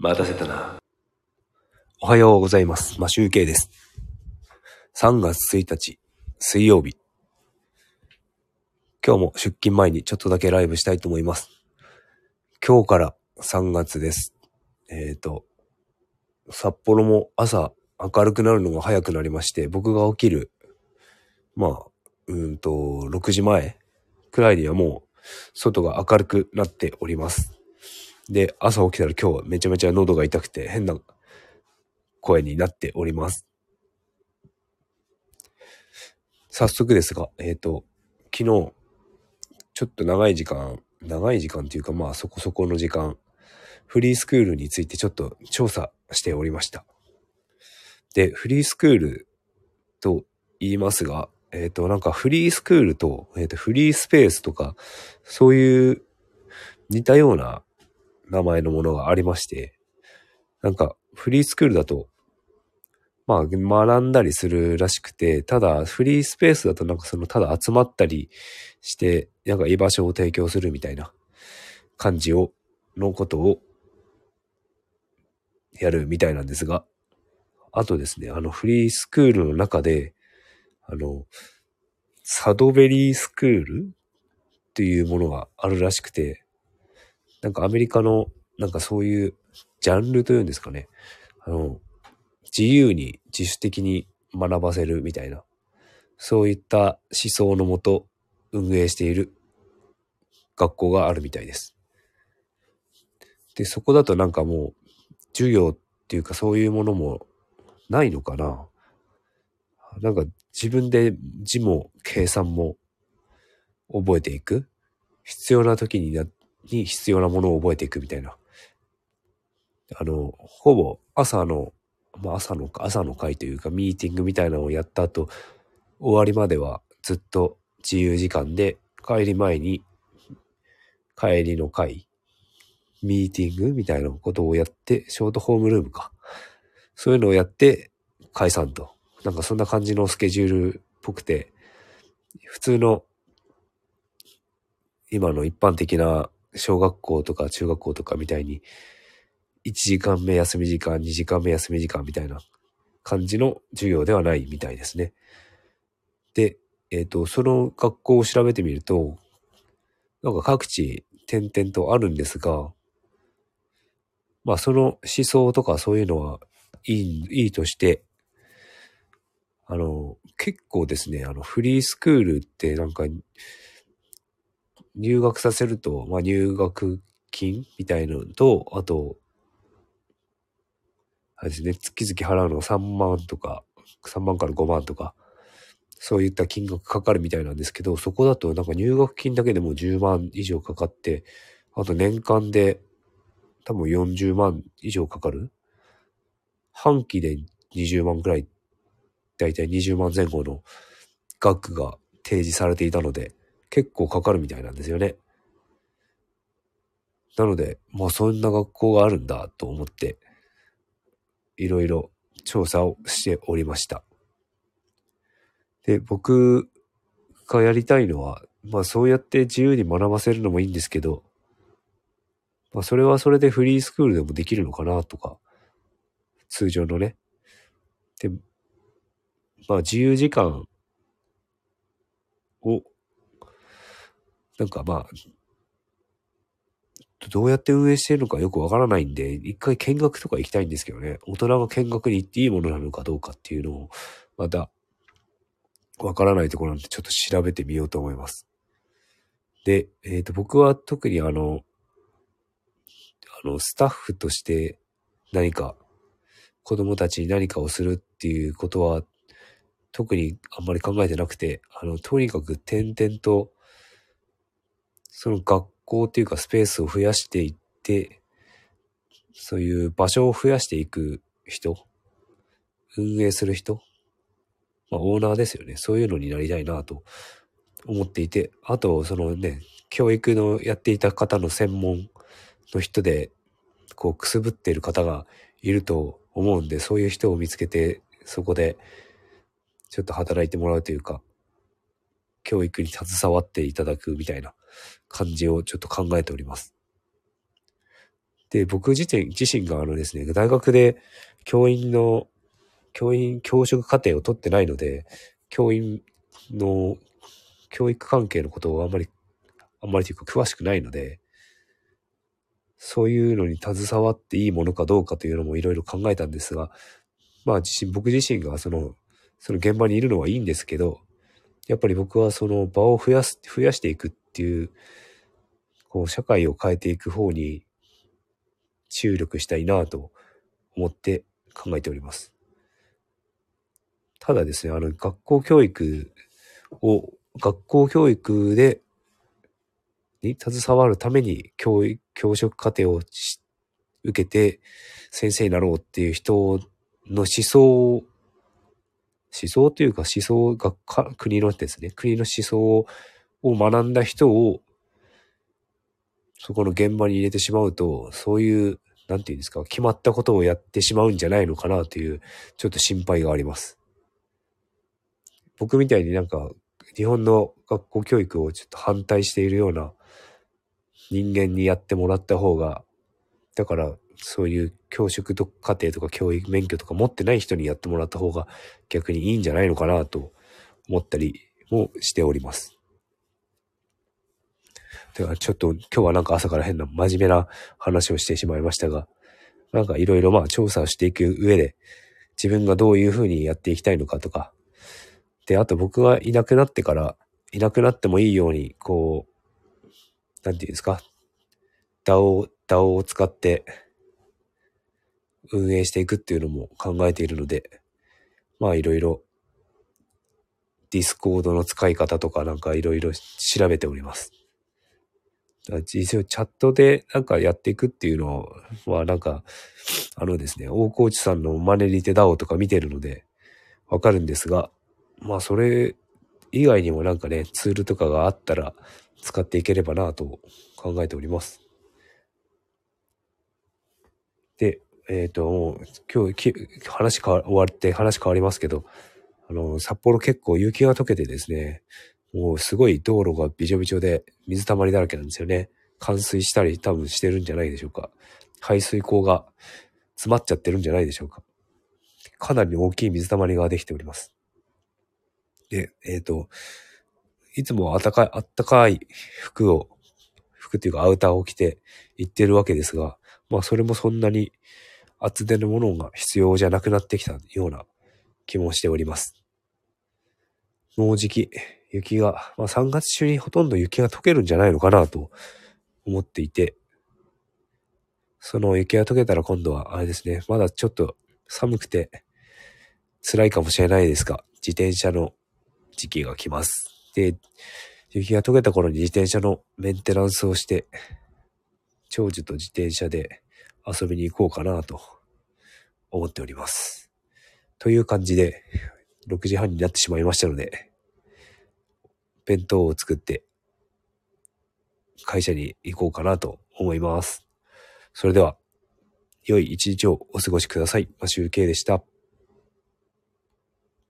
待たせたな。おはようございます。マシュウケイです。3月1日、水曜日。今日も出勤前にちょっとだけライブしたいと思います。今日から3月です。札幌も朝明るくなるのが早くなりまして、僕が起きる、6時前くらいにはもう外が明るくなっております。で、朝起きたら今日はめちゃめちゃ喉が痛くて変な声になっております。早速ですが、昨日、ちょっと長い時間というかそこそこの時間、フリースクールについてちょっと調査しておりました。で、フリースクールと言いますが、フリースクールと、フリースペースとか、そういう似たような名前のものがありまして、フリースクールだと、学んだりするらしくて、ただ、フリースペースだとただ集まったりして、居場所を提供するみたいな感じのことをやるみたいなんですが、あとですね、フリースクールの中で、サドベリースクールっていうものがあるらしくて、アメリカの、そういうジャンルというんですかね。自由に自主的に学ばせるみたいな、そういった思想のもと運営している学校があるみたいです。で、そこだともう、授業っていうかそういうものもないのかな。自分で字も計算も覚えていく。必要な時に必要なものを覚えていくみたいな。ほぼ朝の会というかミーティングみたいなのをやった後、終わりまではずっと自由時間で、帰りの会、ミーティングみたいなことをやって、ショートホームルームか。そういうのをやって解散と。そんな感じのスケジュールっぽくて、普通の今の一般的な小学校とか中学校とかみたいに1時間目休み時間、2時間目休み時間みたいな感じの授業ではないみたいですね。で、その学校を調べてみると、各地点々とあるんですが、その思想とかそういうのはいいとして、結構ですね、フリースクールって入学させると、入学金みたいのと、あと、あれですね、月々払うのが3万から5万とか、そういった金額かかるみたいなんですけど、そこだと入学金だけでも10万以上かかって、あと年間で多分40万以上かかる。半期で20万くらい、だいたい20万前後の額が提示されていたので、結構かかるみたいなんですよね。なので、そんな学校があるんだと思って、いろいろ調査をしておりました。で、僕がやりたいのは、そうやって自由に学ばせるのもいいんですけど、それはそれでフリースクールでもできるのかなとか、通常のね。で、自由時間を、どうやって運営しているのかよくわからないんで、一回見学とか行きたいんですけどね。大人が見学に行っていいものなのかどうかっていうのを、また、わからないところなんでちょっと調べてみようと思います。で、僕は特にスタッフとして何か、子供たちに何かをするっていうことは、特にあんまり考えてなくて、とにかく点々と、その学校っていうかスペースを増やしていって、そういう場所を増やしていく人、運営する人、オーナーですよね。そういうのになりたいなと思っていて、あと教育のやっていた方の専門の人で、くすぶっている方がいると思うんで、そういう人を見つけて、そこでちょっと働いてもらうというか、教育に携わっていただくみたいな感じをちょっと考えております。で、僕自身がですね、大学で教職課程を取ってないので、教育関係のことをあんまりというか詳しくないので、そういうのに携わっていいものかどうかというのもいろいろ考えたんですが、まあ僕自身がその現場にいるのはいいんですけど、やっぱり僕はその場を増やしていくっていう、こう社会を変えていく方に注力したいなと思って考えております。ただですね、学校教育に携わるために教職課程を受けて先生になろうっていう人の思想が国の思想を学んだ人をそこの現場に入れてしまうと、そういうなんていうんですか、決まったことをやってしまうんじゃないのかなというちょっと心配があります。僕みたいになんか日本の学校教育をちょっと反対しているような人間にやってもらった方が、だからそういう教職課程とか教育免許とか持ってない人にやってもらった方が逆にいいんじゃないのかなと思ったりもしております。だからちょっと今日はなんか朝から変な真面目な話をしてしまいましたが、なんかいろいろまあ調査をしていく上で自分がどういうふうにやっていきたいのかとか、で、あと僕がいなくなってもいいように、こう、なんていうんですか、DAO を使って運営していくっていうのも考えているので、まあいろいろディスコードの使い方とかなんかいろいろ調べております。実際チャットでなんかやっていくっていうのはなんかですね、大河内さんのマネリテ DAO とか見てるのでわかるんですが、まあそれ以外にもなんかね、ツールとかがあったら使っていければなと考えております。で、今日終わって話変わりますけど、札幌結構雪が溶けてですね、もうすごい道路がびちょびちょで水たまりだらけなんですよね。冠水したり多分してるんじゃないでしょうか。排水溝が詰まっちゃってるんじゃないでしょうか。かなり大きい水たまりができております。で、いつもあったかい服というかアウターを着て行ってるわけですが、まあそれもそんなに厚手のものが必要じゃなくなってきたような気もしております。もうじき雪が、まあ3月中にほとんど雪が溶けるんじゃないのかなと思っていて、その雪が溶けたら今度はあれですね、まだちょっと寒くて辛いかもしれないですが、自転車の時期が来ます。で、雪が溶けた頃に自転車のメンテナンスをして、長寿と自転車で遊びに行こうかなと思っております。という感じで、6時半になってしまいましたので、弁当を作って会社に行こうかなと思います。それでは、良い一日をお過ごしください。マシュウケイでした。